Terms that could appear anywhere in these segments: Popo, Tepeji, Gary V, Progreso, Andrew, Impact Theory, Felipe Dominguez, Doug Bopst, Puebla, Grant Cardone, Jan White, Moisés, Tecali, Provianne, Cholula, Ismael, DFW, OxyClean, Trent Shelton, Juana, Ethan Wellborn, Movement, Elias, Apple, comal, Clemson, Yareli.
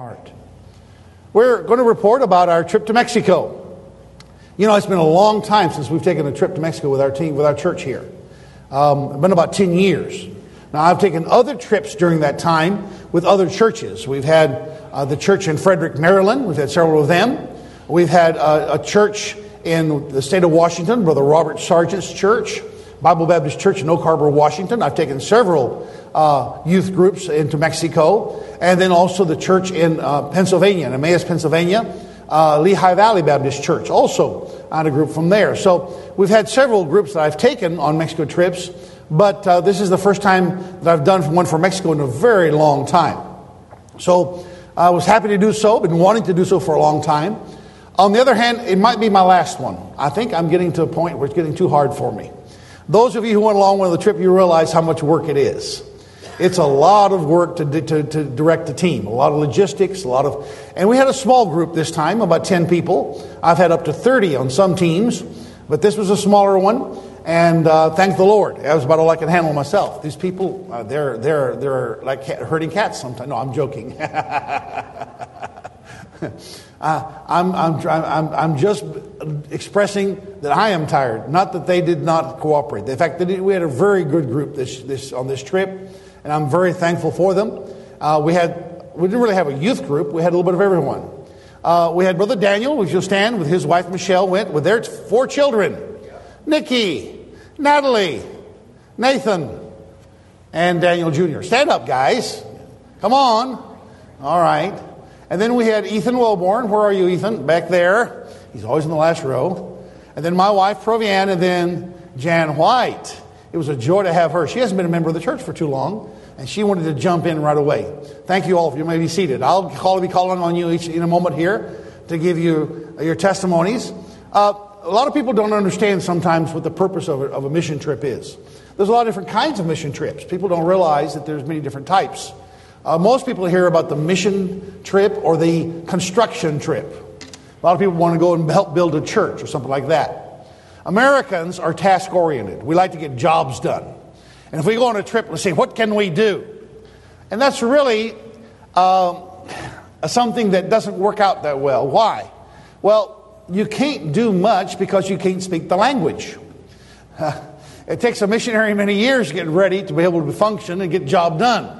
heart. We're going to report about our trip to Mexico. You know, it's been a long time since we've taken a trip to Mexico with our team, with our church here. It's been about 10 years. Now, I've taken other trips during that time with other churches. We've had the church in Frederick, Maryland. We've had several of them. We've had a church in the state of Washington, Brother Robert Sargent's church, Bible Baptist Church in Oak Harbor, Washington. I've taken several youth groups into Mexico. And then also the church in Pennsylvania, in Emmaus, Pennsylvania, Lehigh Valley Baptist Church, also on a group from there. So we've had several groups that I've taken on Mexico trips, but this is the first time that I've done one for Mexico in a very long time. So I was happy to do so, been wanting to do so for a long time. On the other hand, it might be my last one. I think I'm getting to a point where it's getting too hard for me. Those of you who went along with the trip, you realize how much work it is. It's a lot of work to direct the team, a lot of logistics, and we had a small group this time, about 10 people. I've had up to 30 on some teams, but this was a smaller one, and thank the Lord. That was about all I could handle myself. These people, they're like herding cats sometimes. No, I'm joking. I'm just expressing that I am tired, not that they did not cooperate. In fact, we had a very good group on this trip. And I'm very thankful for them. We didn't really have a youth group. We had a little bit of everyone. We had Brother Daniel, if you'll stand, with his wife Michelle, went with their 4 children. Yeah. Nikki, Natalie, Nathan, and Daniel Jr. Stand up, guys. Come on. All right. And then we had Ethan Wellborn. Where are you, Ethan? Back there. He's always in the last row. And then my wife, Provianne, and then Jan White. It was a joy to have her. She hasn't been a member of the church for too long, and she wanted to jump in right away. Thank you all. You may be seated. I'll be calling on you each in a moment here to give you your testimonies. A lot of people don't understand sometimes what the purpose of a mission trip is. There's a lot of different kinds of mission trips. People don't realize that there's many different types. Most people hear about the mission trip or the construction trip. A lot of people want to go and help build a church or something like that. Americans are task-oriented. We like to get jobs done. And if we go on a trip, we say, what can we do? And that's really something that doesn't work out that well. Why? Well, you can't do much because you can't speak the language. It takes a missionary many years to get ready to be able to function and get job done.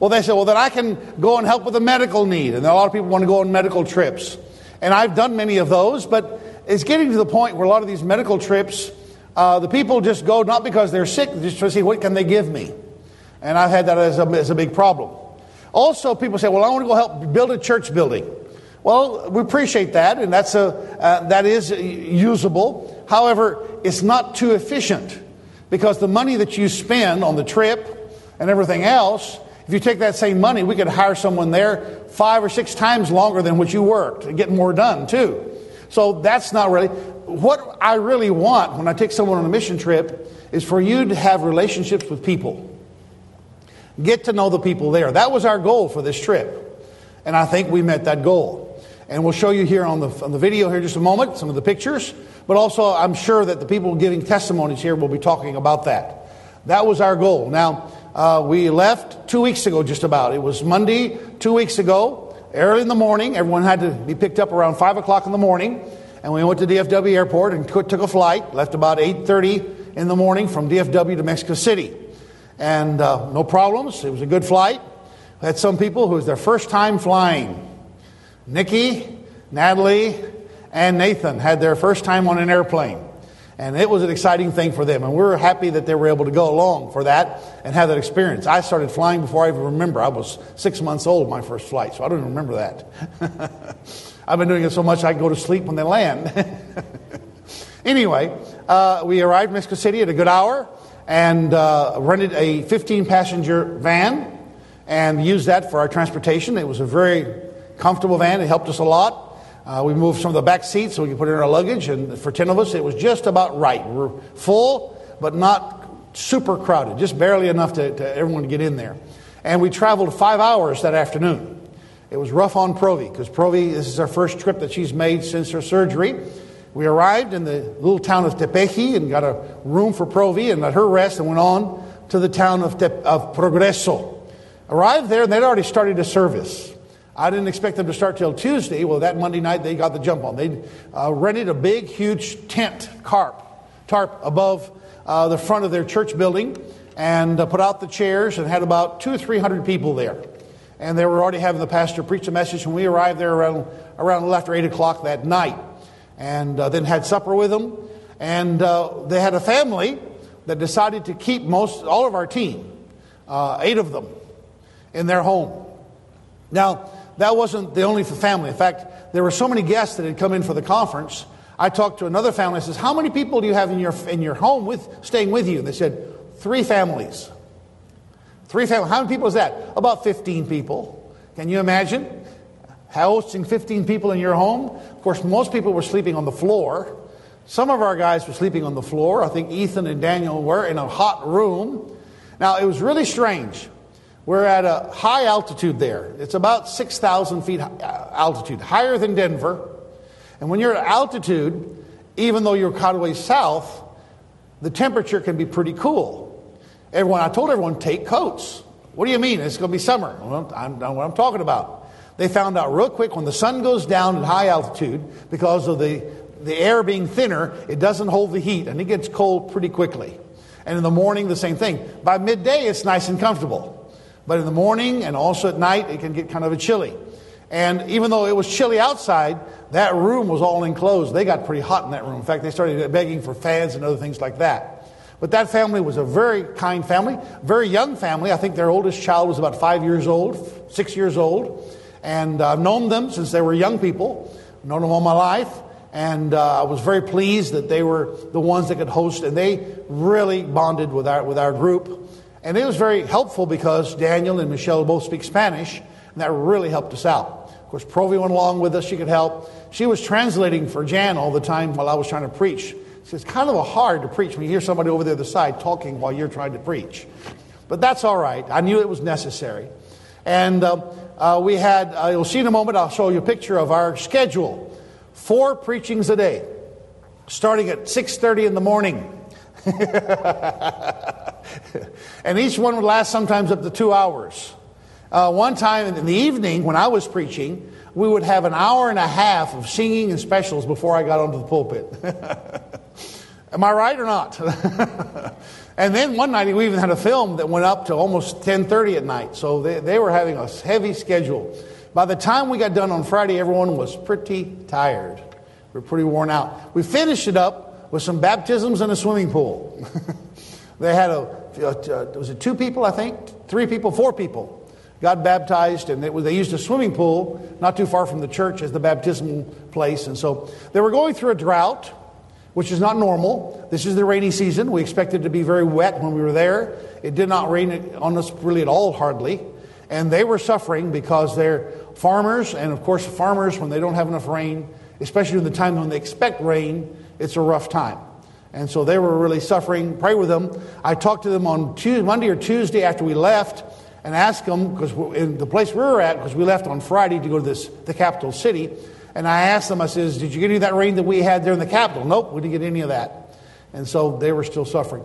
Well, they say, well, then I can go and help with a medical need. And a lot of people want to go on medical trips. And I've done many of those, but it's getting to the point where a lot of these medical trips, the people just go not because they're sick, just to see what can they give me. And I've had that as a big problem. Also, people say, well, I want to go help build a church building. Well, we appreciate that, and that is usable. However, it's not too efficient because the money that you spend on the trip and everything else, if you take that same money, we could hire someone there 5 or 6 times longer than what you worked and get more done too. So that's not really, what I really want when I take someone on a mission trip is for you to have relationships with people. Get to know the people there. That was our goal for this trip. And I think we met that goal. And we'll show you here on the video here in just a moment, some of the pictures. But also I'm sure that the people giving testimonies here will be talking about that. That was our goal. Now, we left 2 weeks ago just about. It was Monday 2 weeks ago. Early in the morning, everyone had to be picked up around 5 o'clock in the morning. And we went to DFW airport and took a flight. Left about 8:30 in the morning from DFW to Mexico City. And no problems. It was a good flight. I had some people who was their first time flying. Nikki, Natalie, and Nathan had their first time on an airplane. And it was an exciting thing for them. And we were happy that they were able to go along for that and have that experience. I started flying before I even remember. I was 6 months old, my first flight, so I don't even remember that. I've been doing it so much I go to sleep when they land. Anyway, we arrived in Mexico City at a good hour and rented a 15-passenger van and used that for our transportation. It was a very comfortable van. It helped us a lot. We moved some of the back seats so we could put it in our luggage. And for 10 of us, it was just about right. We were full, but not super crowded. Just barely enough to everyone to get in there. And we traveled 5 hours that afternoon. It was rough on Provi, because Provi, this is her first trip that she's made since her surgery. We arrived in the little town of Tepeji and got a room for Provi and let her rest and went on to the town of Progreso. Arrived there, and they'd already started a service. I didn't expect them to start till Tuesday. Well, that Monday night, they got the jump on. They rented a big, huge tent tarp above the front of their church building and put out the chairs and had about 200 or 300 people there. And they were already having the pastor preach a message when we arrived there around a little after 8 o'clock that night. And then had supper with them. And they had a family that decided to keep all of our team, 8 of them, in their home. Now, that wasn't the only family. In fact, there were so many guests that had come in for the conference. I talked to another family. I says, how many people do you have in your home staying with you? And they said, 3 families. 3 families. How many people is that? About 15 people. Can you imagine hosting 15 people in your home? Of course, most people were sleeping on the floor. Some of our guys were sleeping on the floor. I think Ethan and Daniel were in a hot room. Now, it was really strange. We're at a high altitude there. It's about 6,000 feet altitude, higher than Denver. And when you're at altitude, even though you're cut away south, the temperature can be pretty cool. I told everyone, take coats. What do you mean? It's going to be summer. Well, I don't know what I'm talking about. They found out real quick when the sun goes down at high altitude, because of the air being thinner, it doesn't hold the heat, and it gets cold pretty quickly. And in the morning, the same thing. By midday, it's nice and comfortable. But in the morning and also at night, it can get kind of chilly. And even though it was chilly outside, that room was all enclosed. They got pretty hot in that room. In fact, they started begging for fans and other things like that. But that family was a very kind family, very young family. I think their oldest child was about 6 years old. And I've known them since they were young people. I've known them all my life. And I was very pleased that they were the ones that could host. And they really bonded with our group. And it was very helpful because Daniel and Michelle both speak Spanish, and that really helped us out. Of course, Provi went along with us. She could help. She was translating for Jan all the time while I was trying to preach. So it's kind of hard to preach when you hear somebody over the other side talking while you're trying to preach. But that's all right. I knew it was necessary. And we had, you'll see in a moment, I'll show you a picture of our schedule. 4 preachings a day, starting at 6:30 in the morning. And each one would last sometimes up to 2 hours. One time in the evening when I was preaching, we would have an hour and a half of singing and specials before I got onto the pulpit. Am I right or not? And then one night we even had a film that went up to almost 10:30 at night. So they were having a heavy schedule. By the time we got done on Friday, everyone was pretty tired. We were pretty worn out. We finished it up with some baptisms and a swimming pool. They had 2 people, I think? 3 people, 4 people got baptized, and they used a swimming pool not too far from the church as the baptismal place. And so they were going through a drought, which is not normal. This is the rainy season. We expected it to be very wet when we were there. It did not rain on us really at all, hardly. And they were suffering because they're farmers, and of course farmers, when they don't have enough rain, especially in the time when they expect rain, it's a rough time. And so they were really suffering. Pray with them. I talked to them on Monday or Tuesday after we left and asked them, because in the place we were at, because we left on Friday to go to the capital city. And I asked them, I says, did you get any of that rain that we had there in the capital? Nope, we didn't get any of that. And so they were still suffering.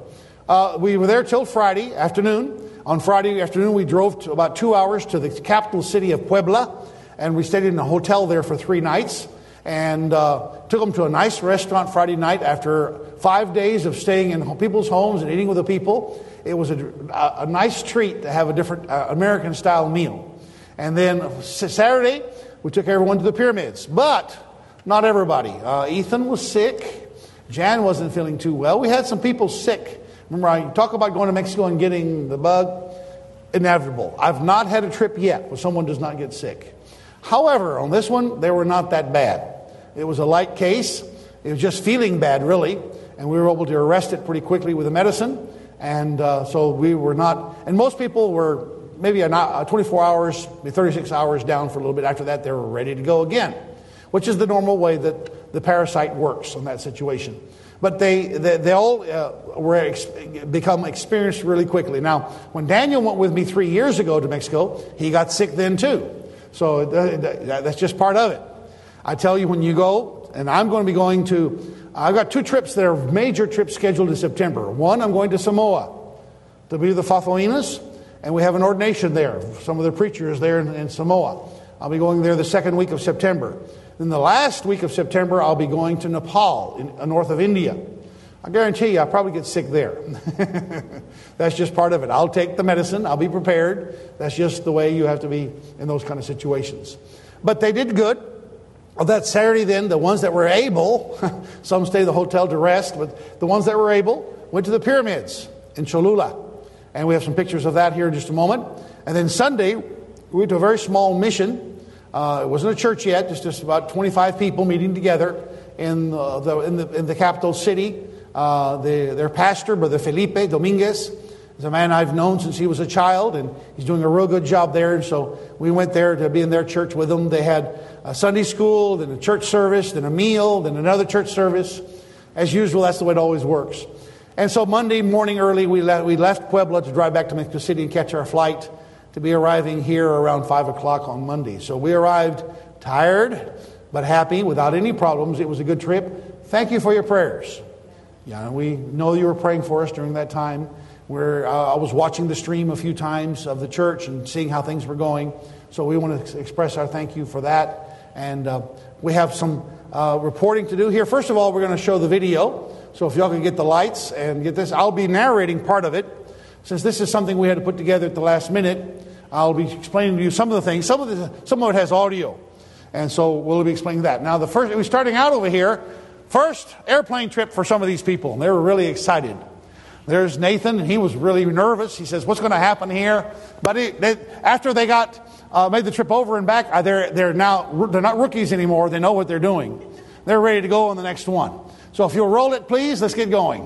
We were there till Friday afternoon. On Friday afternoon, we drove to about 2 hours to the capital city of Puebla. And we stayed in a hotel there for 3 nights. And took them to a nice restaurant Friday night after 5 days of staying in people's homes and eating with the people. It was a nice treat to have a different American-style meal. And then Saturday, we took everyone to the pyramids. But not everybody. Ethan was sick. Jan wasn't feeling too well. We had some people sick. Remember, I talk about going to Mexico and getting the bug. Inevitable. I've not had a trip yet where someone does not get sick. However, on this one, they were not that bad. It was a light case. It was just feeling bad, really. And we were able to arrest it pretty quickly with the medicine. And so we were not... And most people were maybe 24 hours, maybe 36 hours down for a little bit. After that, they were ready to go again, which is the normal way that the parasite works on that situation. But they all become experienced really quickly. Now, when Daniel went with me 3 years ago to Mexico, he got sick then too. So that's just part of it. I tell you, when you go, and I'm going to be going to, I've got 2 trips that are major trips scheduled in September. One, I'm going to Samoa to be the Fafoinas, and we have an ordination there. Some of the preachers there in Samoa. I'll be going there the second week of September. Then the last week of September, I'll be going to Nepal, north of India. I guarantee you, I'll probably get sick there. That's just part of it. I'll take the medicine. I'll be prepared. That's just the way you have to be in those kind of situations. But they did good. On that Saturday then, the ones that were able, some stayed at the hotel to rest, but the ones that were able went to the pyramids in Cholula. And we have some pictures of that here in just a moment. And then Sunday, we went to a very small mission. It wasn't a church yet, just about 25 people meeting together in the capital city. Their pastor, Brother Felipe Dominguez, is a man I've known since he was a child, and he's doing a real good job there. And so we went there to be in their church with them. They had a Sunday school, then a church service, then a meal, then another church service. As usual, that's the way it always works. And so Monday morning early, we left Puebla to drive back to Mexico City and catch our flight to be arriving here around 5 o'clock on Monday. So we arrived tired but happy, without any problems. It was a good trip. Thank you for your prayers. Yeah, we know you were praying for us during that time. I was watching the stream a few times of the church and seeing how things were going. So we want to express our thank you for that. And we have some reporting to do here. First of all, we're going to show the video. So if y'all can get the lights and get this, I'll be narrating part of it. Since this is something we had to put together at the last minute, I'll be explaining to you some of the things. Some of it has audio. And so we'll be explaining that. Now, we're starting out over here. First airplane trip for some of these people. And they were really excited. There's Nathan, and he was really nervous. He says, what's going to happen here? But after they got made the trip over and back, they're not rookies anymore. They know what they're doing. They're ready to go on the next one. So if you'll roll it, please, let's get going.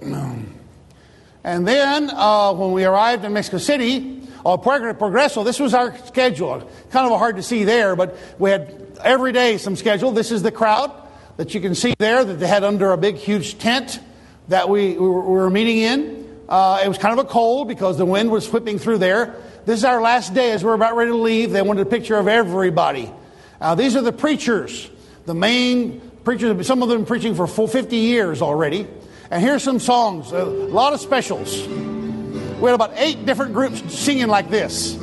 And then when we arrived in Mexico City, Progreso, this was our schedule. Kind of hard to see there, but we had every day some schedule. This is the crowd that you can see there that they had under a big, huge tent that we were meeting in. It was kind of a cold because the wind was whipping through there. This is our last day as we're about ready to leave. They wanted a picture of everybody. These are the preachers, the main preachers, some of them preaching for full 50 years already. And here's some songs, a lot of specials. We had about 8 different groups singing like this.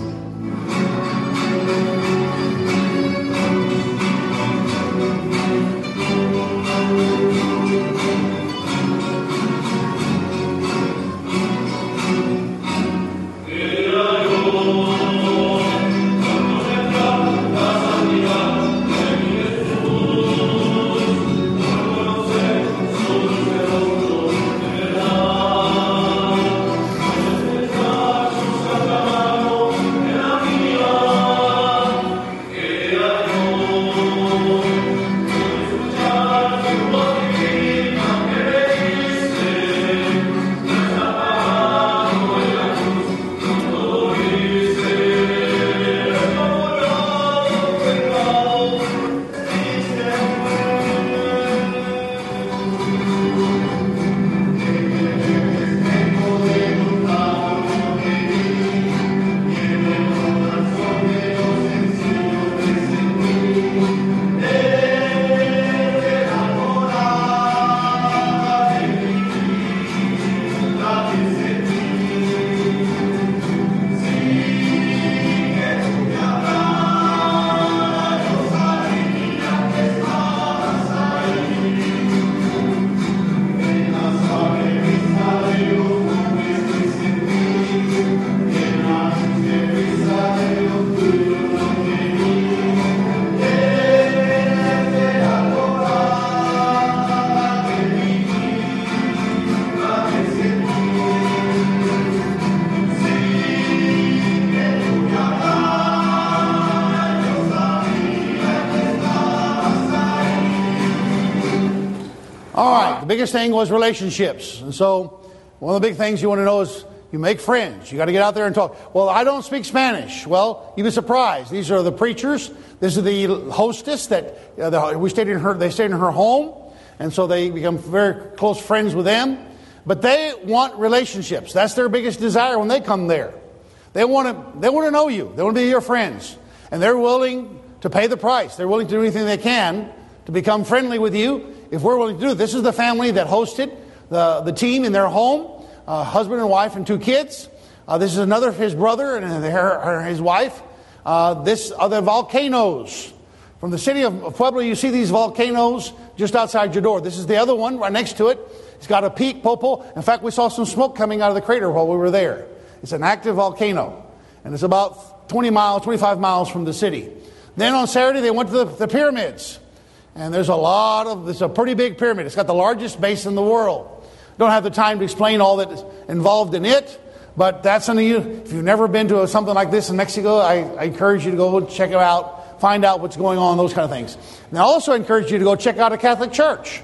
Biggest thing was relationships. And so one of the big things you want to know is you make friends. You got to get out there and talk. Well, I don't speak Spanish. Well, you'd be surprised. These are the preachers. This is the hostess that they stayed in her home. And so they become very close friends with them. But they want relationships. That's their biggest desire when they come there. They want to know you. They want to be your friends. And they're willing to pay the price. They're willing to do anything they can to become friendly with you. If we're willing to do it, this is the family that hosted the team in their home, husband and wife and 2 kids. This is another of his brother and his wife. this other volcanoes. From the city of Puebla, you see these volcanoes just outside your door. This is the other one right next to it. It's got a peak, Popo. In fact, we saw some smoke coming out of the crater while we were there. It's an active volcano. And it's about 20 miles, 25 miles from the city. Then on Saturday, they went to the pyramids. And it's a pretty big pyramid. It's got the largest base in the world. Don't have the time to explain all that's involved in it. But if you've never been to something like this in Mexico, I encourage you to go check it out, find out what's going on, those kind of things. And I also encourage you to go check out a Catholic church.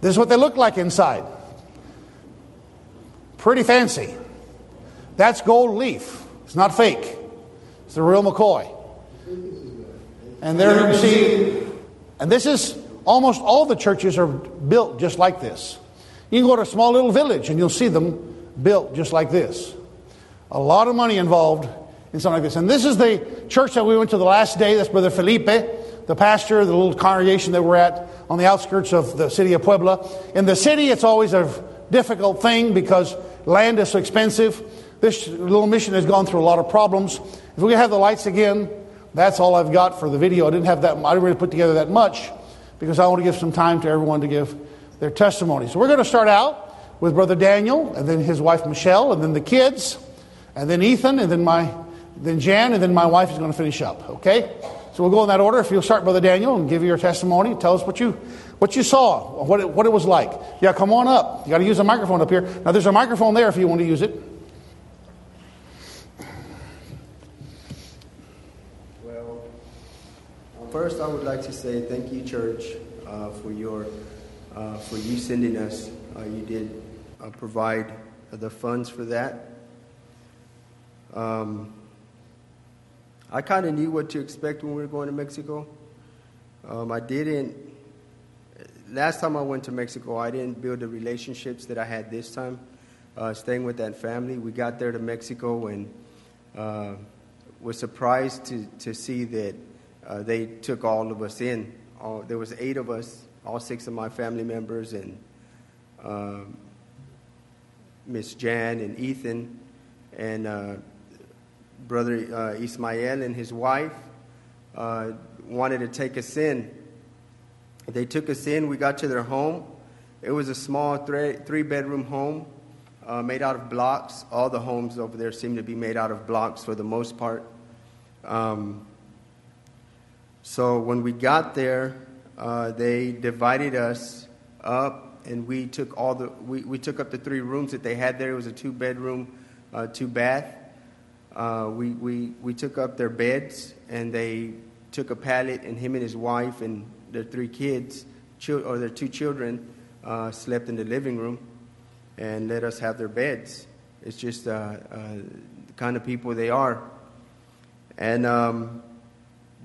This is what they look like inside. Pretty fancy. That's gold leaf. It's not fake. It's the real McCoy. And there you see, and this is almost all the churches are built just like this. You can go to a small little village and you'll see them built just like this. A lot of money involved in something like this. And this is the church that we went to the last day. That's Brother Felipe, the pastor, the little congregation that we're at on the outskirts of the city of Puebla. In the city, it's always a difficult thing because land is so expensive. This little mission has gone through a lot of problems. If we have the lights again, that's all I've got for the video. I didn't really put together that much because I want to give some time to everyone to give their testimony. So we're going to start out with Brother Daniel, and then his wife Michelle, and then the kids, and then Ethan, and then Jan, and then my wife is going to finish up. Okay? So we'll go in that order. If you'll start, Brother Daniel, and give your testimony, tell us what you saw, what it was like. Yeah, come on up. You got to use a microphone up here. Now there's a microphone there if you want to use it. Well, first I would like to say thank you, Church, for you sending us. You did provide the funds for that. I kind of knew what to expect when we were going to Mexico. Last time I went to Mexico, I didn't build the relationships that I had this time, staying with that family. We got there to Mexico and was surprised to see that they took all of us in. There was 8 of us, all 6 of my family members, and Miss Jan and Ethan and Brother Ismael and his wife wanted to take us in. They took us in. We got to their home. It was a small three-bedroom home made out of blocks. All the homes over there seem to be made out of blocks for the most part. So when we got there, they divided us up. And we took we took up the 3 rooms that they had there. It was a 2-bedroom, 2-bath. We took up their beds, and they took a pallet, and him and his wife and their 3 kids, or their 2 children, slept in the living room, and let us have their beds. It's just the kind of people they are. And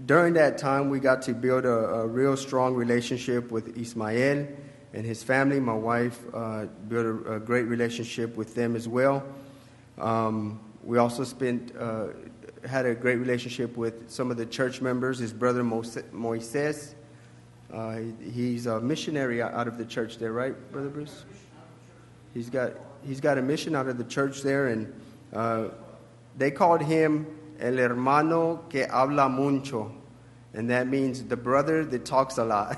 during that time, we got to build a real strong relationship with Ismael and his family. My wife built a great relationship with them as well. We also had a great relationship with some of the church members. His brother Moisés, he's a missionary out of the church there, right, Brother Bruce? He's got a mission out of the church there, and they called him El Hermano que habla mucho, and that means the brother that talks a lot.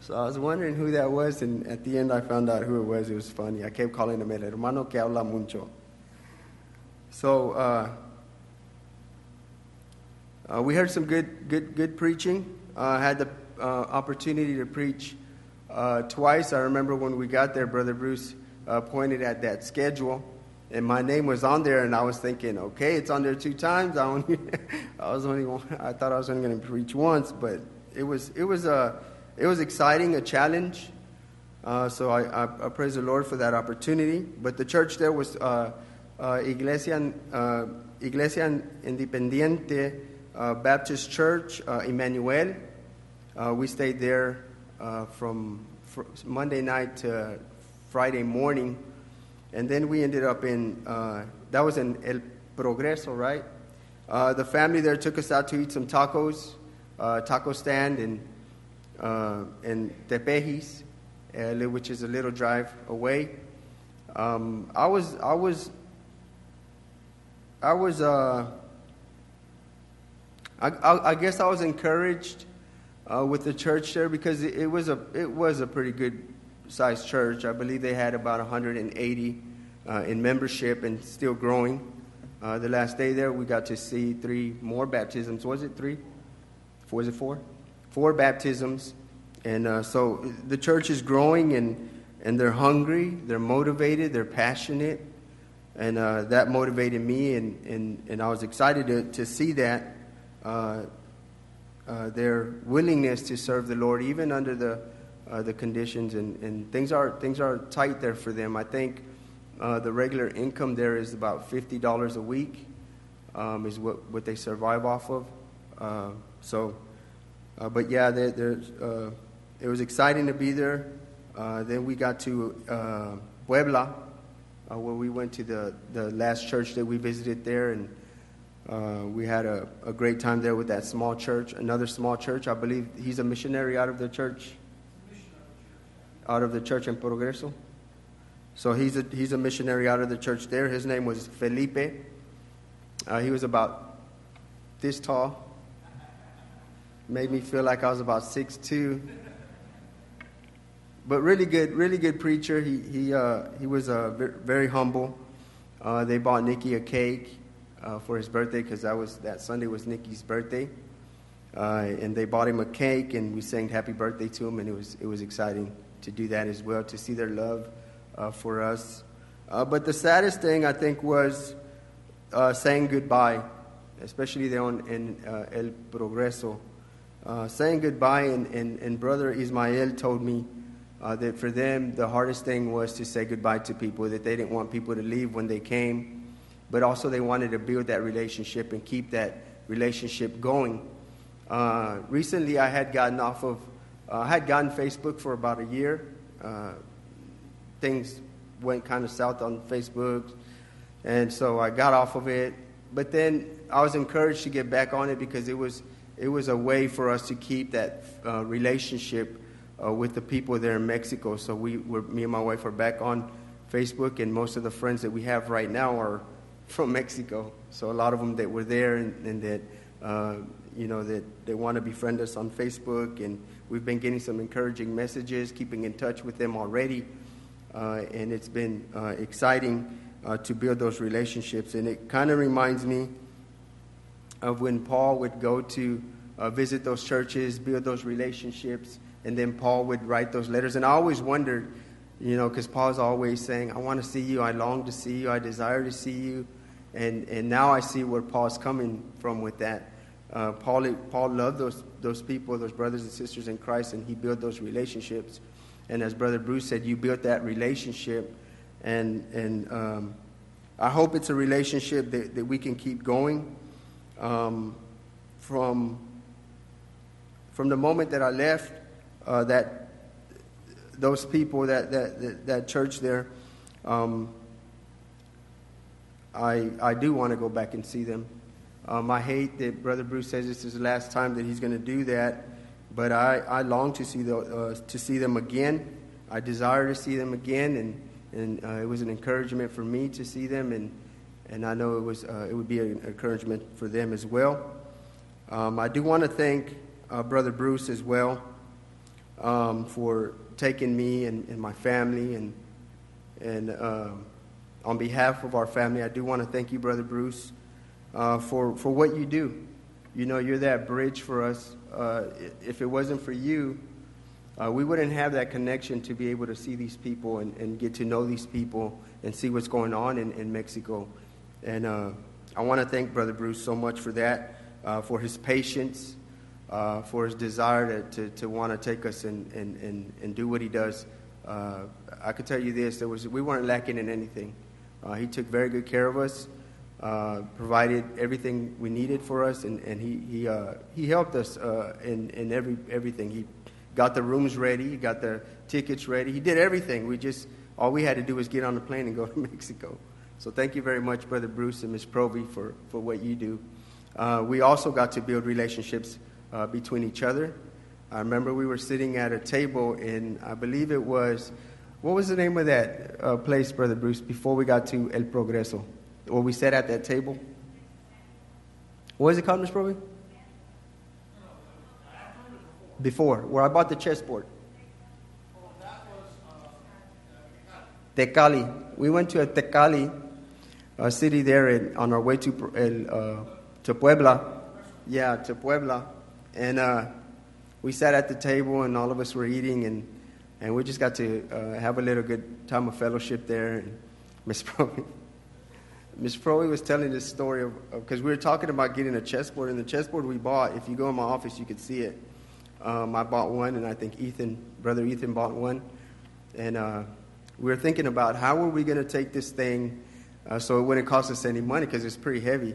So I was wondering who that was, and at the end I found out who it was. It was funny. I kept calling him El Hermano que habla mucho. So we heard some good preaching. I had the opportunity to preach twice. I remember when we got there, Brother Bruce pointed at that schedule, and my name was on there, and I was thinking, okay, it's on there 2 times. I thought I was only going to preach once, but it was exciting, a challenge. So I praise the Lord for that opportunity. But the church there was Iglesia Independiente Baptist Church Emmanuel. We stayed there from Monday night to Friday morning, and then we ended up in that was in El Progreso, right? The family there took us out to eat some tacos, taco stand, and Tepeji's, which is a little drive away. I was I guess I was encouraged with the church there because it was a pretty good sized church. I believe they had about 180 in membership and still growing. The last day there, we got to see 3 more baptisms. Was it 3? Was it 4? 4 baptisms. And so the church is growing, and they're hungry, they're motivated, they're passionate. And that motivated me, and I was excited to see that, their willingness to serve the Lord, even under the conditions. And things are tight there for them. I think the regular income there is about $50 a week is what they survive off of. But yeah, it was exciting to be there. Then we got to Puebla, where we went to the last church that we visited there, and we had a great time there with that small church, another small church. I believe he's a missionary out of the church in Progreso. So he's a missionary out of the church there. His name was Felipe. He was about this tall. Made me feel like I was about 6'2". But really good preacher. He was very humble. They bought Nikki a cake for his birthday because that Sunday was Nikki's birthday, and they bought him a cake and we sang happy birthday to him, and it was exciting to do that as well, to see their love for us. But the saddest thing I think was saying goodbye, especially there in El Progreso, saying goodbye, and Brother Ismael told me. That for them, the hardest thing was to say goodbye to people, that they didn't want people to leave when they came, but also they wanted to build that relationship and keep that relationship going. Recently, I had gotten gotten Facebook for about a year. Things went kind of south on Facebook, and so I got off of it. But then I was encouraged to get back on it because it was a way for us to keep that relationship with the people there in Mexico. So me and my wife are back on Facebook, and most of the friends that we have right now are from Mexico. So a lot of them that were there and that, that they want to befriend us on Facebook, and we've been getting some encouraging messages, keeping in touch with them already. And it's been exciting to build those relationships. And it kind of reminds me of when Paul would go to visit those churches, build those relationships, and then Paul would write those letters. And I always wondered, because Paul's always saying, I want to see you, I long to see you, I desire to see you. And now I see where Paul's coming from with that. Paul loved those people, those brothers and sisters in Christ, and he built those relationships. And as Brother Bruce said, you built that relationship. And I hope it's a relationship that we can keep going. From the moment that I left, that those people, that church there, I do want to go back and see them. I hate that Brother Bruce says this is the last time that he's going to do that, but I long to see them again. I desire to see them again, and it was an encouragement for me to see them, and I know it would be an encouragement for them as well. I do want to thank Brother Bruce as well. For taking me and my family, and on behalf of our family, I do want to thank you, Brother Bruce, for what you do. You're that bridge for us. If it wasn't for you, we wouldn't have that connection to be able to see these people and get to know these people and see what's going on in Mexico. And I want to thank Brother Bruce so much for that, for his patience, for his desire to want to take us and do what he does. I could tell you this, we weren't lacking in anything. He took very good care of us, provided everything we needed for us, and he helped us in everything. He got the rooms ready, he got the tickets ready, he did everything. All we had to do was get on the plane and go to Mexico. So thank you very much, Brother Bruce and Ms. Proby, for what you do. We also got to build relationships between each other. I remember we were sitting at a table in, I believe it was, what was the name of that place, Brother Bruce, before we got to El Progreso, where we sat at that table? What is it called, Ms. Proby? before, where I bought the chessboard. Oh, that was Tecali. We went to a Tecali, a city there on our way to Puebla. Yeah, to Puebla. And we sat at the table, and all of us were eating, and we just got to have a little good time of fellowship there. And Miss Proey was telling this story because we were talking about getting a chessboard, and the chessboard we bought, if you go in my office, you could see it. I bought one, and I think Brother Ethan bought one. And we were thinking about how were we going to take this thing so it wouldn't cost us any money because it's pretty heavy.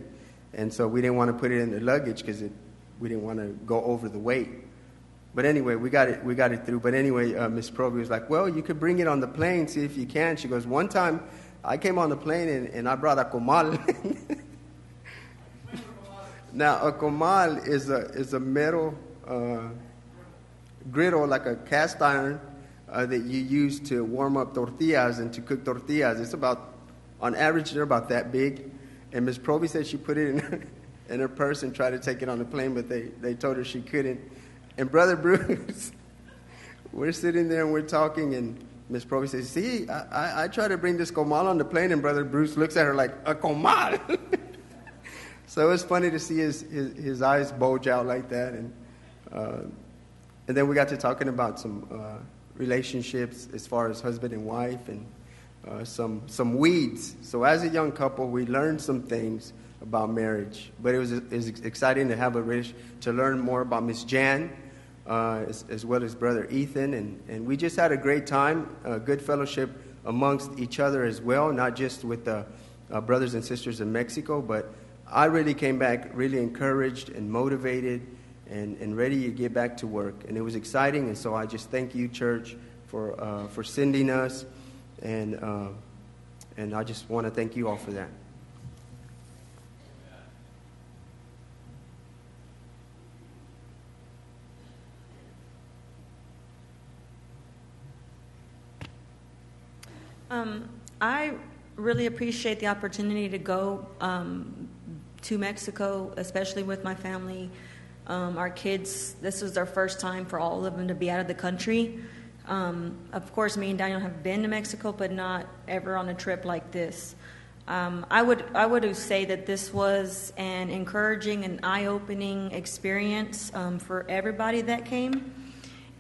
And so we didn't want to put it in the luggage because we didn't want to go over the weight. But anyway, we got it through. But anyway, Miss Proby was like, well, you could bring it on the plane, see if you can. She goes, one time I came on the plane and I brought a comal. Now, a comal is a metal griddle, like a cast iron, that you use to warm up tortillas and to cook tortillas. It's about, on average, they're about that big. And Miss Proby said she put it in her purse and tried to take it on the plane, but they told her she couldn't. And Brother Bruce, we're sitting there and we're talking, and Miss Proby says, see, I try to bring this comal on the plane, and Brother Bruce looks at her like, a comal? So it was funny to see his eyes bulge out like that. And then we got to talking about some relationships as far as husband and wife, and some weeds. So as a young couple, we learned some things about marriage, but it was exciting to to learn more about Miss Jan, as well as Brother Ethan, and we just had a great time, good fellowship amongst each other as well, not just with the brothers and sisters in Mexico, but I really came back really encouraged and motivated and ready to get back to work, and it was exciting, and so I just thank you, church, for sending us, and I just want to thank you all for that. I really appreciate the opportunity to go to Mexico, especially with my family. Our kids, this was their first time for all of them to be out of the country. Of course, me and Daniel have been to Mexico, but not ever on a trip like this. I would say that this was an encouraging and eye-opening experience for everybody that came.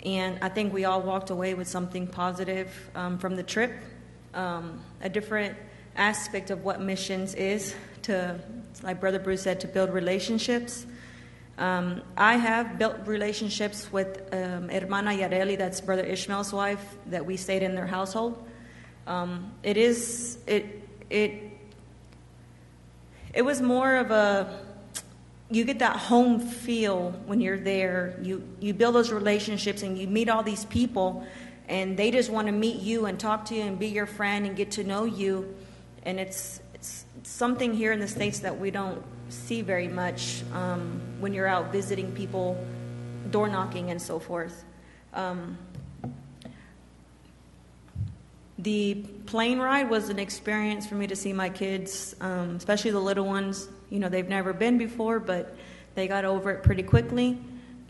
And I think we all walked away with something positive from the trip. A different aspect of what missions is to, like Brother Bruce said, to build relationships. I have built relationships with Hermana Yareli, that's Brother Ishmael's wife, that we stayed in their household. It was more of a, you get that home feel when you're there. You build those relationships and you meet all these people, and they just want to meet you and talk to you and be your friend and get to know you. And it's something here in the States that we don't see very much when you're out visiting people, door knocking and so forth. The plane ride was an experience for me to see my kids, especially the little ones. You know, they've never been before, but they got over it pretty quickly.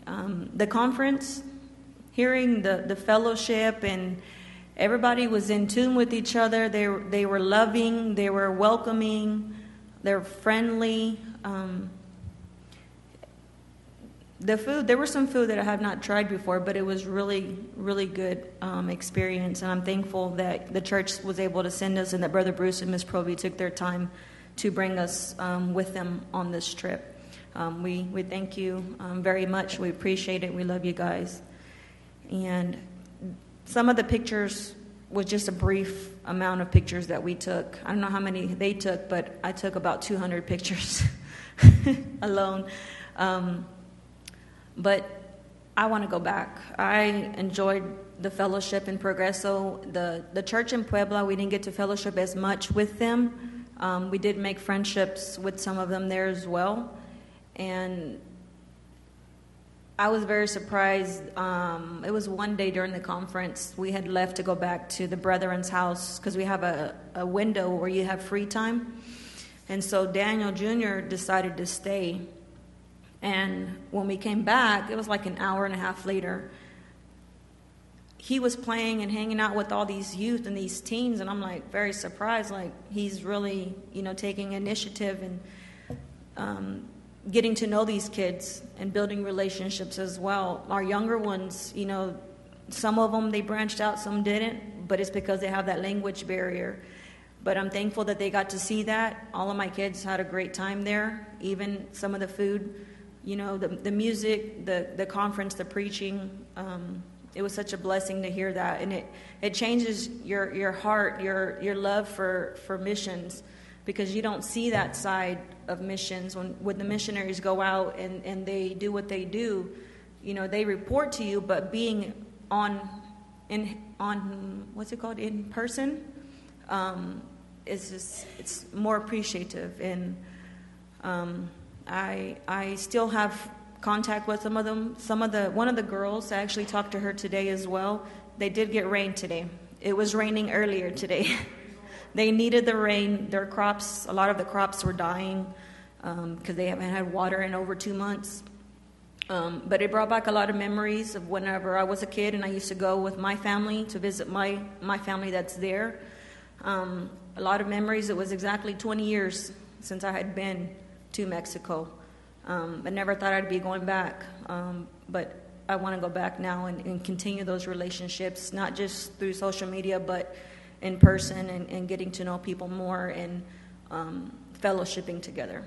The conference, hearing the fellowship, and everybody was in tune with each other. They were loving, they were welcoming, they were friendly. The food, there was some food that I have not tried before, but it was really, really good experience. And I'm thankful that the church was able to send us, and that Brother Bruce and Miss Proby took their time to bring us with them on this trip. We thank you very much. We appreciate it. We love you guys. And some of the pictures was just a brief amount of pictures that we took. I don't know how many they took, but I took about 200 pictures alone. But I want to go back. I enjoyed the fellowship in Progreso. The church in Puebla, we didn't get to fellowship as much with them. We did make friendships with some of them there as well. And I was very surprised. It was one day during the conference, we had left to go back to the brethren's house because we have a window where you have free time. And so Daniel Jr. decided to stay. And And when we came back, it was like an hour and a half later, he was playing and hanging out with all these youth and these teens. And I'm like very surprised, like he's really, you know, taking initiative and getting to know these kids and building relationships as well. Our younger ones, you know, some of them, they branched out, some didn't, but it's because they have that language barrier. But I'm thankful that they got to see that. All of my kids had a great time there, even some of the food, you know, the music, the conference, the preaching. It was such a blessing to hear that. And it changes your heart, your love for missions, because you don't see that side of missions. When the missionaries go out and they do what they do, you know, they report to you, but being in person, it's more appreciative. And I still have contact with some of them. One of the girls, I actually talked to her today as well. They did get rain today. It was raining earlier today. They needed the rain. Their crops, a lot of the crops were dying because they haven't had water in over 2 months. But it brought back a lot of memories of whenever I was a kid and I used to go with my family to visit my family that's there. A lot of memories. It was exactly 20 years since I had been to Mexico. I never thought I'd be going back, but I want to go back now and continue those relationships, not just through social media, but in person and getting to know people more and fellowshipping together.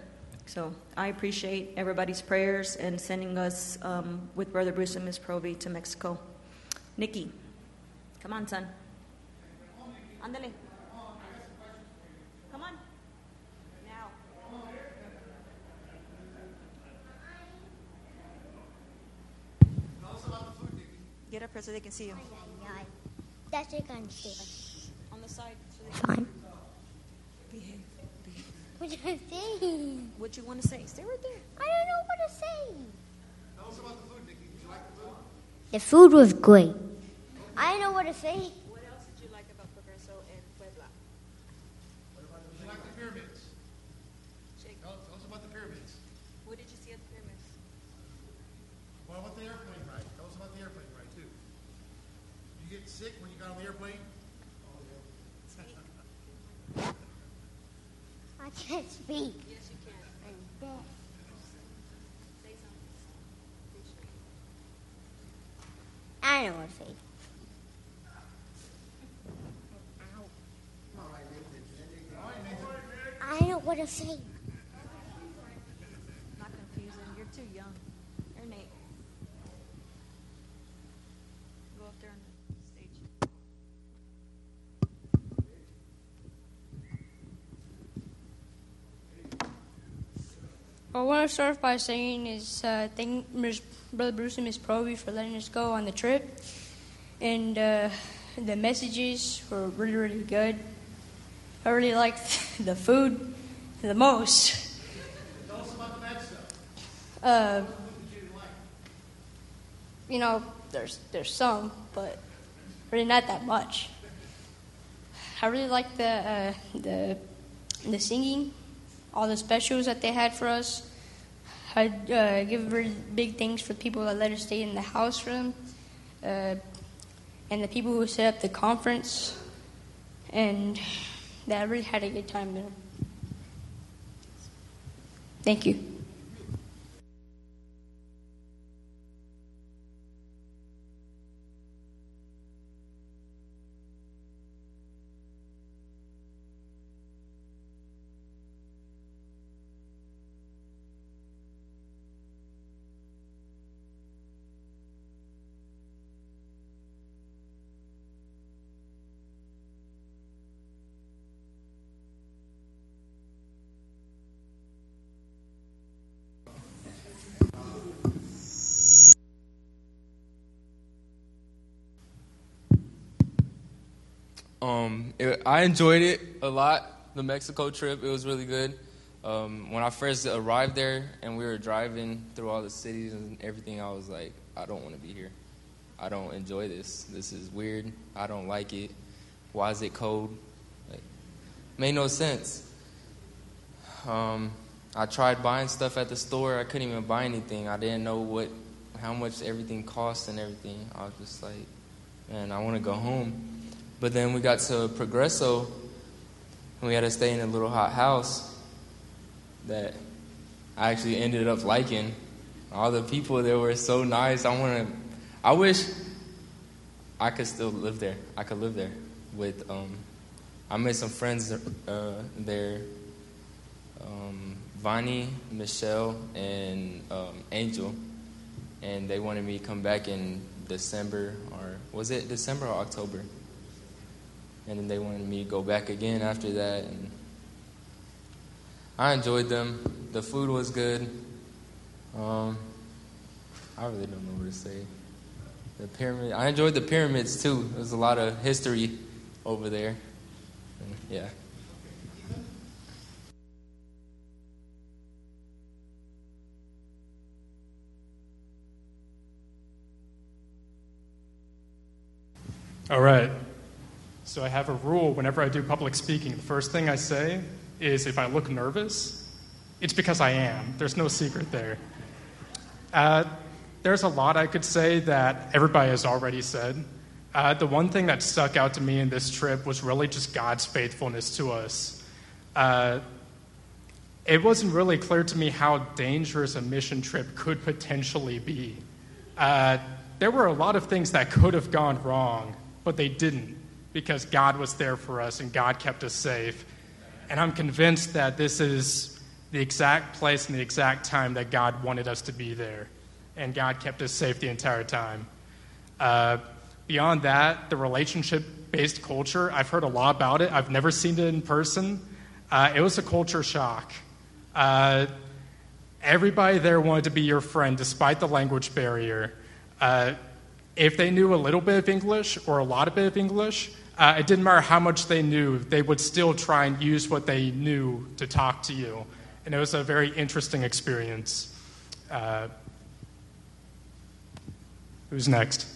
So I appreciate everybody's prayers and sending us with Brother Bruce and Miss Proby to Mexico. Nikki, come on, son. Andale. Come on. Now. Get up here so they can see you. That's it, on the side. So they can... Fine. Behave. What do I say? What you want to say? Stay right there. I don't know what to say. Tell us about the food, Nikki. Did you like the food? The food was great. I don't know what to say. What else did you like about Progreso and Puebla? Did you like the pyramids? Shake. Tell us about the pyramids. What did you see at the pyramids? What about the airplane ride? Tell us about the airplane ride, too. Did you get sick when you got on the airplane? I can't speak. Yes, you can. I'm deaf. Say something. I don't know what to say. I don't know what to say. Not confusing. You're too young. You're Nate. Go up there and... Well, what I want to start off by saying is thank Brother Bruce and Miss Proby for letting us go on the trip. And the messages were really, really good. I really liked the food the most. Tell us about the bad stuff. You know, there's some, but really not that much. I really liked the singing. All the specials that they had for us. I'd give really big thanks for the people that let us stay in the house for them, and the people who set up the conference, and that I really had a good time there. Thank you. I enjoyed it a lot, the Mexico trip. It was really good. When I first arrived there and we were driving through all the cities and everything, I was like, I don't want to be here. I don't enjoy this. This is weird. I don't like it. Why is it cold? Like, made no sense. I tried buying stuff at the store. I couldn't even buy anything. I didn't know how much everything cost and everything. I was just like, man, I want to go home. But then we got to Progreso, and we had to stay in a little hot house that I actually ended up liking. All the people there were so nice. I wish I could still live there. I could live there with. I made some friends there. Vani, Michelle, and Angel, and they wanted me to come back in December, or was it December or October? And then they wanted me to go back again after that. And I enjoyed them. The food was good. I really don't know what to say. The pyramid. I enjoyed the pyramids too. There's a lot of history over there. And yeah. All right, so I have a rule whenever I do public speaking. The first thing I say is if I look nervous, it's because I am. There's no secret there. There's a lot I could say that everybody has already said. The one thing that stuck out to me in this trip was really just God's faithfulness to us. It wasn't really clear to me how dangerous a mission trip could potentially be. There were a lot of things that could have gone wrong, but they didn't, because God was there for us and God kept us safe. And I'm convinced that this is the exact place and the exact time that God wanted us to be there. And God kept us safe the entire time. Beyond that, the relationship-based culture, I've heard a lot about it. I've never seen it in person. It was a culture shock. Everybody there wanted to be your friend despite the language barrier. If they knew a little bit of English or a lot of bit of English, it didn't matter how much they knew, they would still try and use what they knew to talk to you. And it was a very interesting experience. Who's next?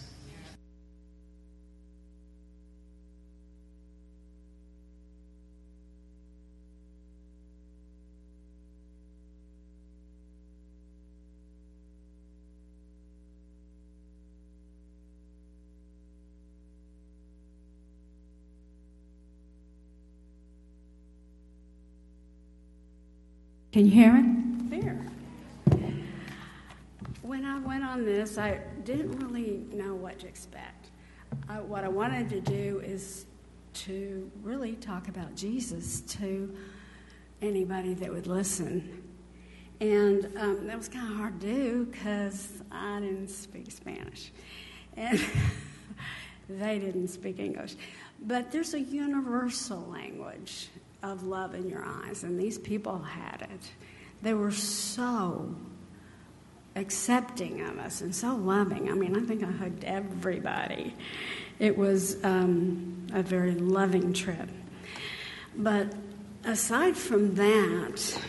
Can you hear me? There. When I went on this, I didn't really know what to expect. What I wanted to do is to really talk about Jesus to anybody that would listen. And that was kind of hard to do because I didn't speak Spanish. And they didn't speak English. But there's a universal language of love in your eyes, and these people had it. They were so accepting of us and so loving. I mean, I think I hugged everybody. It was a very loving trip. But aside from that,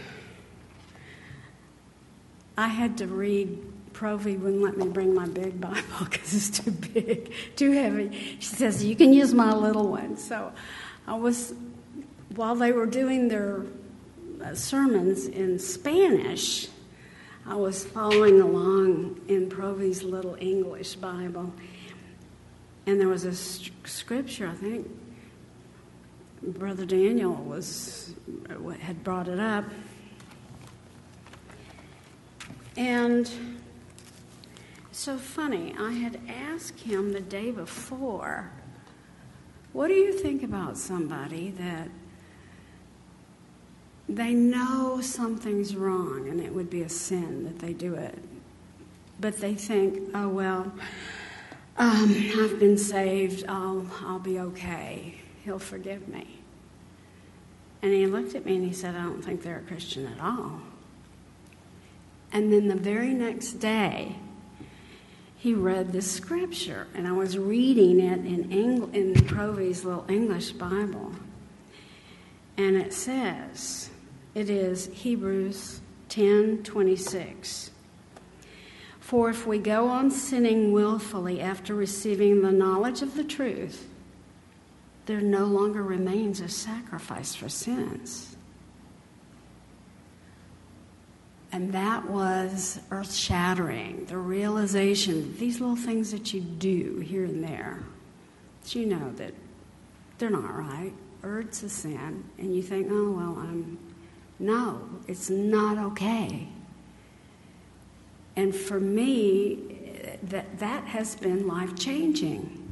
I had to read. Provi wouldn't let me bring my big Bible because it's too big, too heavy. She says, you can use my little one. So I was... While they were doing their sermons in Spanish, I was following along in Provi's little English Bible. And there was a scripture, I think Brother Daniel had brought it up. And it's so funny, I had asked him the day before, what do you think about somebody that they know something's wrong and it would be a sin that they do it, but they think, oh, well, I've been saved, I'll be okay, he'll forgive me. And he looked at me and he said, I don't think they're a Christian at all. And then the very next day, he read this scripture, and I was reading it in Provi's little English Bible. And it says, it is Hebrews 10:26. For if we go on sinning willfully after receiving the knowledge of the truth, there no longer remains a sacrifice for sins. And that was earth-shattering, the realization that these little things that you do here and there, that you know that they're not right, or it's a sin, and you think, oh, well, no, it's not okay. And for me, that has been life-changing.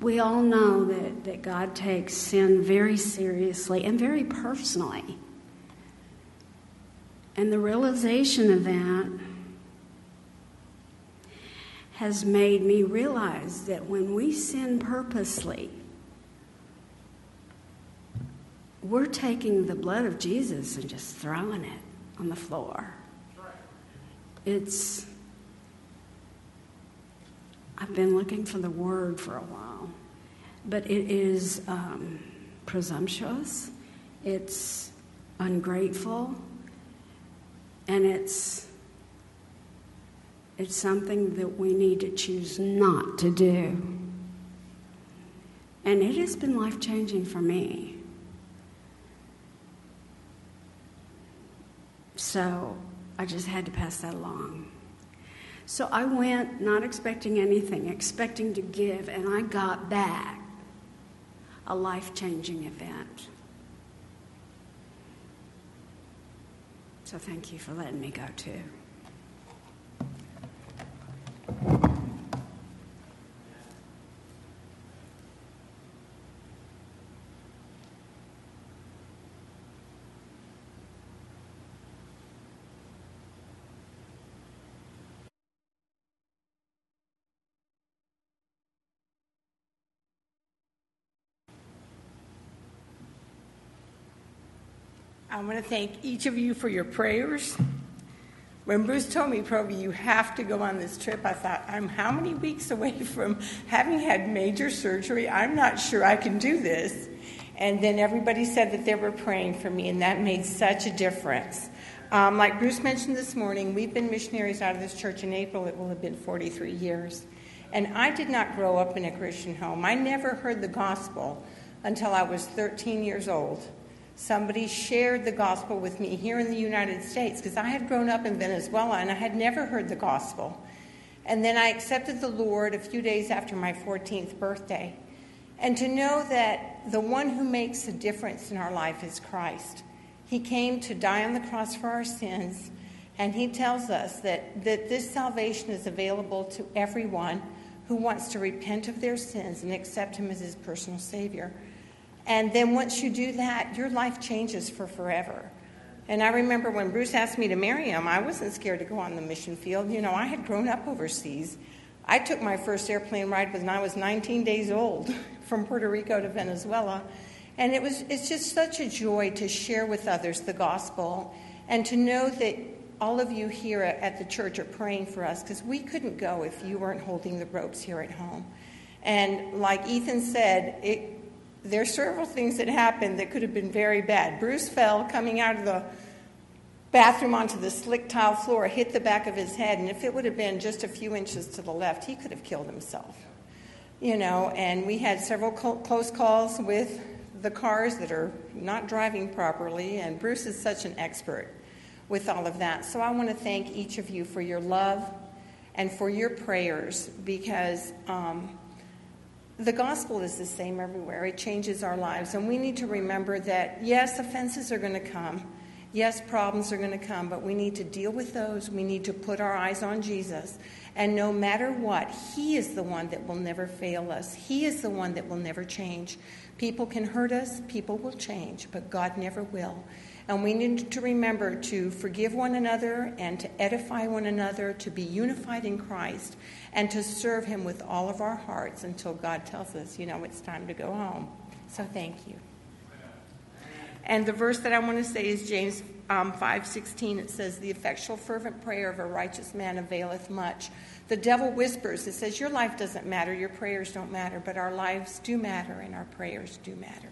We all know that God takes sin very seriously and very personally. And the realization of that has made me realize that when we sin purposely, we're taking the blood of Jesus and just throwing it on the floor. I've been looking for the word for a while, but it is presumptuous, it's ungrateful, and it's something that we need to choose not to do. And it has been life-changing for me. So I just had to pass that along. So I went not expecting anything, expecting to give, and I got back a life-changing event. So thank you for letting me go, too. I want to thank each of you for your prayers. When Bruce told me, Proby, you have to go on this trip, I thought, I'm how many weeks away from having had major surgery? I'm not sure I can do this. And then everybody said that they were praying for me, and that made such a difference. Like Bruce mentioned this morning, we've been missionaries out of this church in April. It will have been 43 years. And I did not grow up in a Christian home. I never heard the gospel until I was 13 years old. Somebody shared the gospel with me here in the United States because I had grown up in Venezuela and I had never heard the gospel. And then I accepted the Lord a few days after my 14th birthday. And to know that the one who makes a difference in our life is Christ. He came to die on the cross for our sins, and he tells us that this salvation is available to everyone who wants to repent of their sins and accept him as his personal Savior. And then once you do that, your life changes for forever. And I remember when Bruce asked me to marry him, I wasn't scared to go on the mission field. You know, I had grown up overseas. I took my first airplane ride when I was 19 days old from Puerto Rico to Venezuela. And it's just such a joy to share with others the gospel and to know that all of you here at the church are praying for us because we couldn't go if you weren't holding the ropes here at home. And like Ethan said, there are several things that happened that could have been very bad. Bruce fell coming out of the bathroom onto the slick tile floor, hit the back of his head, and if it would have been just a few inches to the left, he could have killed himself. You know, and we had several close calls with the cars that are not driving properly, and Bruce is such an expert with all of that. So I want to thank each of you for your love and for your prayers because the gospel is the same everywhere. It changes our lives. And we need to remember that, yes, offenses are going to come. Yes, problems are going to come. But we need to deal with those. We need to put our eyes on Jesus. And no matter what, he is the one that will never fail us. He is the one that will never change. People can hurt us. People will change. But God never will. And we need to remember to forgive one another and to edify one another, to be unified in Christ, and to serve him with all of our hearts until God tells us, you know, it's time to go home. So thank you. And the verse that I want to say is James 5:16. It says, the effectual fervent prayer of a righteous man availeth much. The devil whispers. It says, your life doesn't matter. Your prayers don't matter. But our lives do matter and our prayers do matter.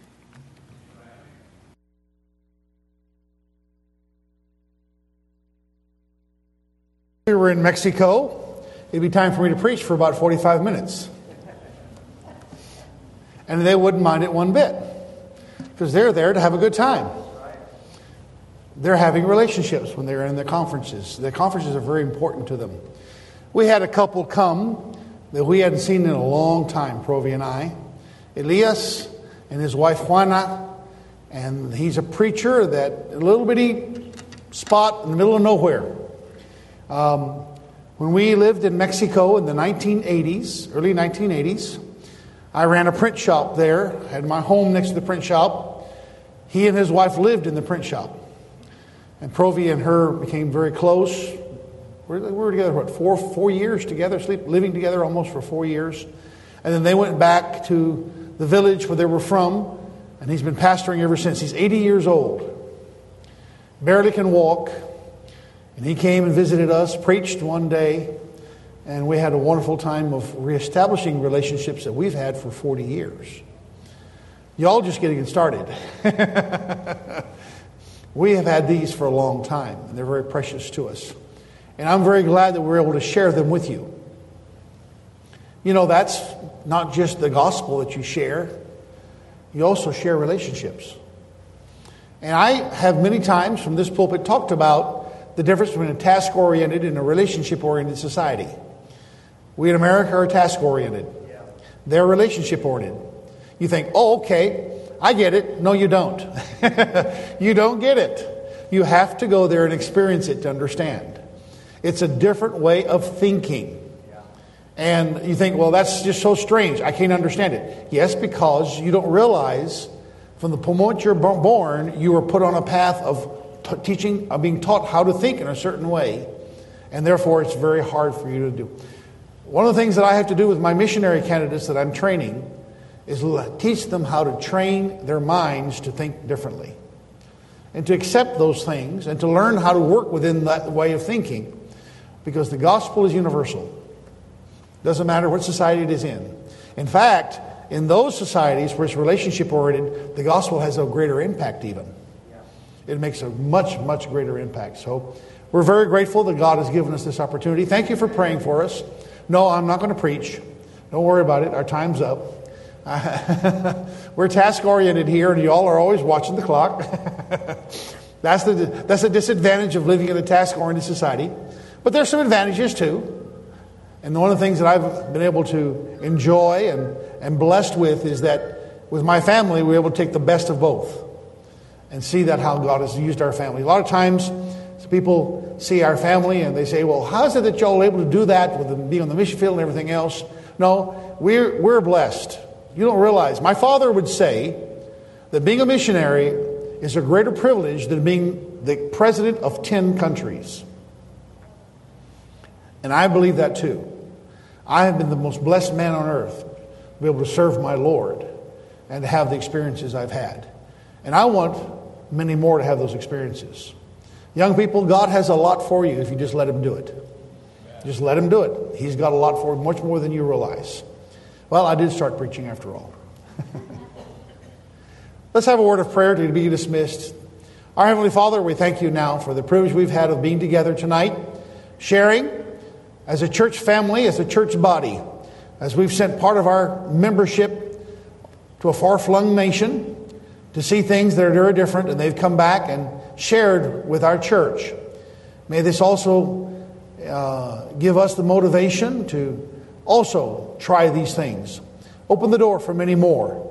We were in Mexico. It'd be time for me to preach for about 45 minutes. And they wouldn't mind it one bit because they're there to have a good time. They're having relationships when they're in the conferences. The conferences are very important to them. We had a couple come that we hadn't seen in a long time, Provi and I. Elias and his wife Juana. And he's a preacher that a little bitty spot in the middle of nowhere. When we lived in Mexico in the 1980s, early 1980s, I ran a print shop there. I had my home next to the print shop. He and his wife lived in the print shop. And Provi and her became very close. We were together, what, four years together, living together almost for 4 years. And then they went back to the village where they were from. And he's been pastoring ever since. He's 80 years old. Barely can walk. And he came and visited us, preached one day. And we had a wonderful time of reestablishing relationships that we've had for 40 years. Y'all just getting it started. We have had these for a long time, and they're very precious to us. And I'm very glad that we're able to share them with you. You know, that's not just the gospel that you share. You also share relationships. And I have many times from this pulpit talked about the difference between a task-oriented and a relationship-oriented society. We in America are task-oriented. They're relationship-oriented. You think, oh, okay, I get it. No, you don't. You don't get it. You have to go there and experience it to understand. It's a different way of thinking. And you think, well, that's just so strange. I can't understand it. Yes, because you don't realize from the moment you're born, you were put on a path of teaching, of being taught how to think in a certain way. And therefore, it's very hard for you to do. One of the things that I have to do with my missionary candidates that I'm training is teach them how to train their minds to think differently and to accept those things and to learn how to work within that way of thinking, because the gospel is universal. Doesn't matter what society it is in. In fact, in those societies where it's relationship-oriented, the gospel has a greater impact even. It makes a much, much greater impact. So we're very grateful that God has given us this opportunity. Thank you for praying for us. No, I'm not going to preach. Don't worry about it. Our time's up. We're task-oriented here, and y'all are always watching the clock. That's the disadvantage of living in a task-oriented society. But there's some advantages too. And one of the things that I've been able to enjoy and blessed with is that with my family, we're able to take the best of both and see that how God has used our family. A lot of times people see our family and they say, well, how is it that y'all are able to do that with being on the mission field and everything else? No, we're blessed. You don't realize. My father would say that being a missionary is a greater privilege than being the president of 10 countries. And I believe that too. I have been the most blessed man on earth to be able to serve my Lord and to have the experiences I've had. And I want many more to have those experiences. Young people, God has a lot for you if you just let Him do it. Just let Him do it. He's got a lot for you, much more than you realize. Well, I did start preaching after all. Let's have a word of prayer to be dismissed. Our Heavenly Father, we thank you now for the privilege we've had of being together tonight, sharing as a church family, as a church body, as we've sent part of our membership to a far-flung nation to see things that are very different, and they've come back and shared with our church. May this also give us the motivation to also try these things. Open the door for many more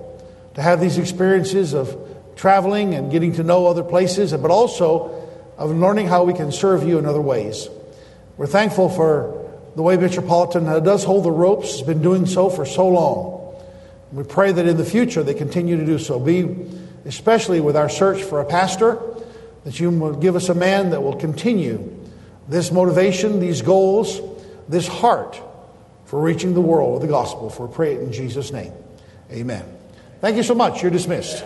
to have these experiences of traveling and getting to know other places, but also of learning how we can serve you in other ways. We're thankful for the way Metropolitan does hold the ropes, has been doing so for so long. We pray that in the future they continue to do so. Be especially with our search for a pastor, that you will give us a man that will continue this motivation, these goals, this heart for reaching the world with the gospel. For we pray it in Jesus' name. Amen. Thank you so much. You're dismissed.